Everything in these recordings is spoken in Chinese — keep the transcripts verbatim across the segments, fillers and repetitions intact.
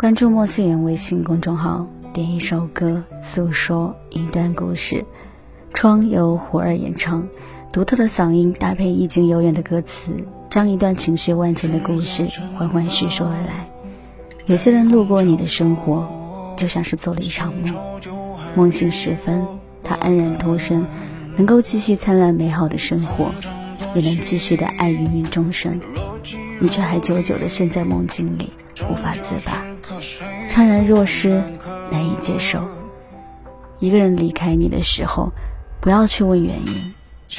关注莫思言微信公众号，点一首歌，诉说一段故事。窗由胡儿演唱，独特的嗓音搭配意境悠远的歌词，将一段情绪万千的故事缓缓叙说而来。有些人路过你的生活，就像是做了一场梦，梦醒时分，他安然脱身，能够继续灿烂美好的生活，也能继续的爱芸芸众生，你却还久久的陷在梦境里无法自拔，怅然若失，难以接受。一个人离开你的时候，不要去问原因，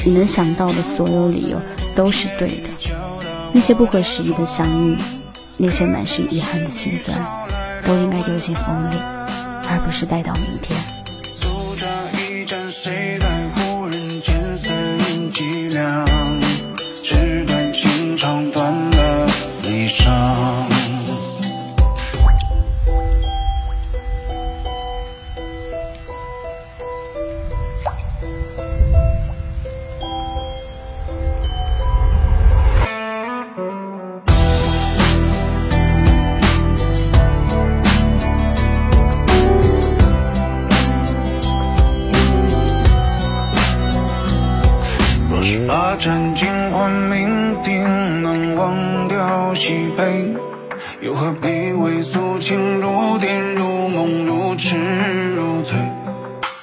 你能想到的所有理由都是对的。那些不合时宜的相遇，那些满是遗憾的心酸，都应该丢进风里，而不是待到明天。走这一站，谁在乎人间三云几两，纸短情长，断了离殇。把盏金换酩酊，能忘掉喜悲，又何必为俗情如癫，如梦如痴如醉。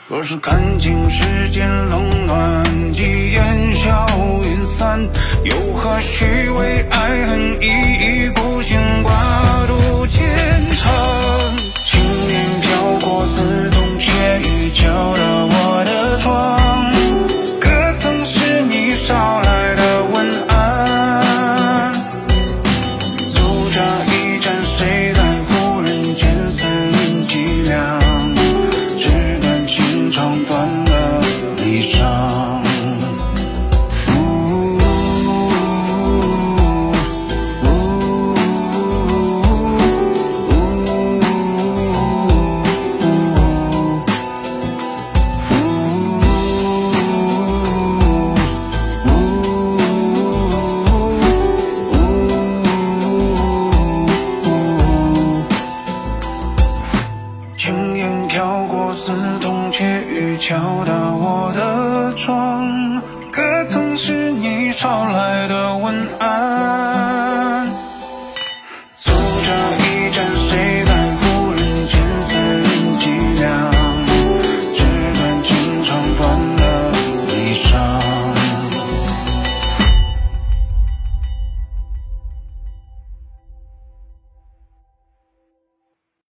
若是看尽世间冷暖，几烟消云散，又何须为爱恨一意孤行，挂肚牵肠。轻烟飘过似冬雪雨，敲了我的窗，敲打我的窗，可曾是你捎来的温暖。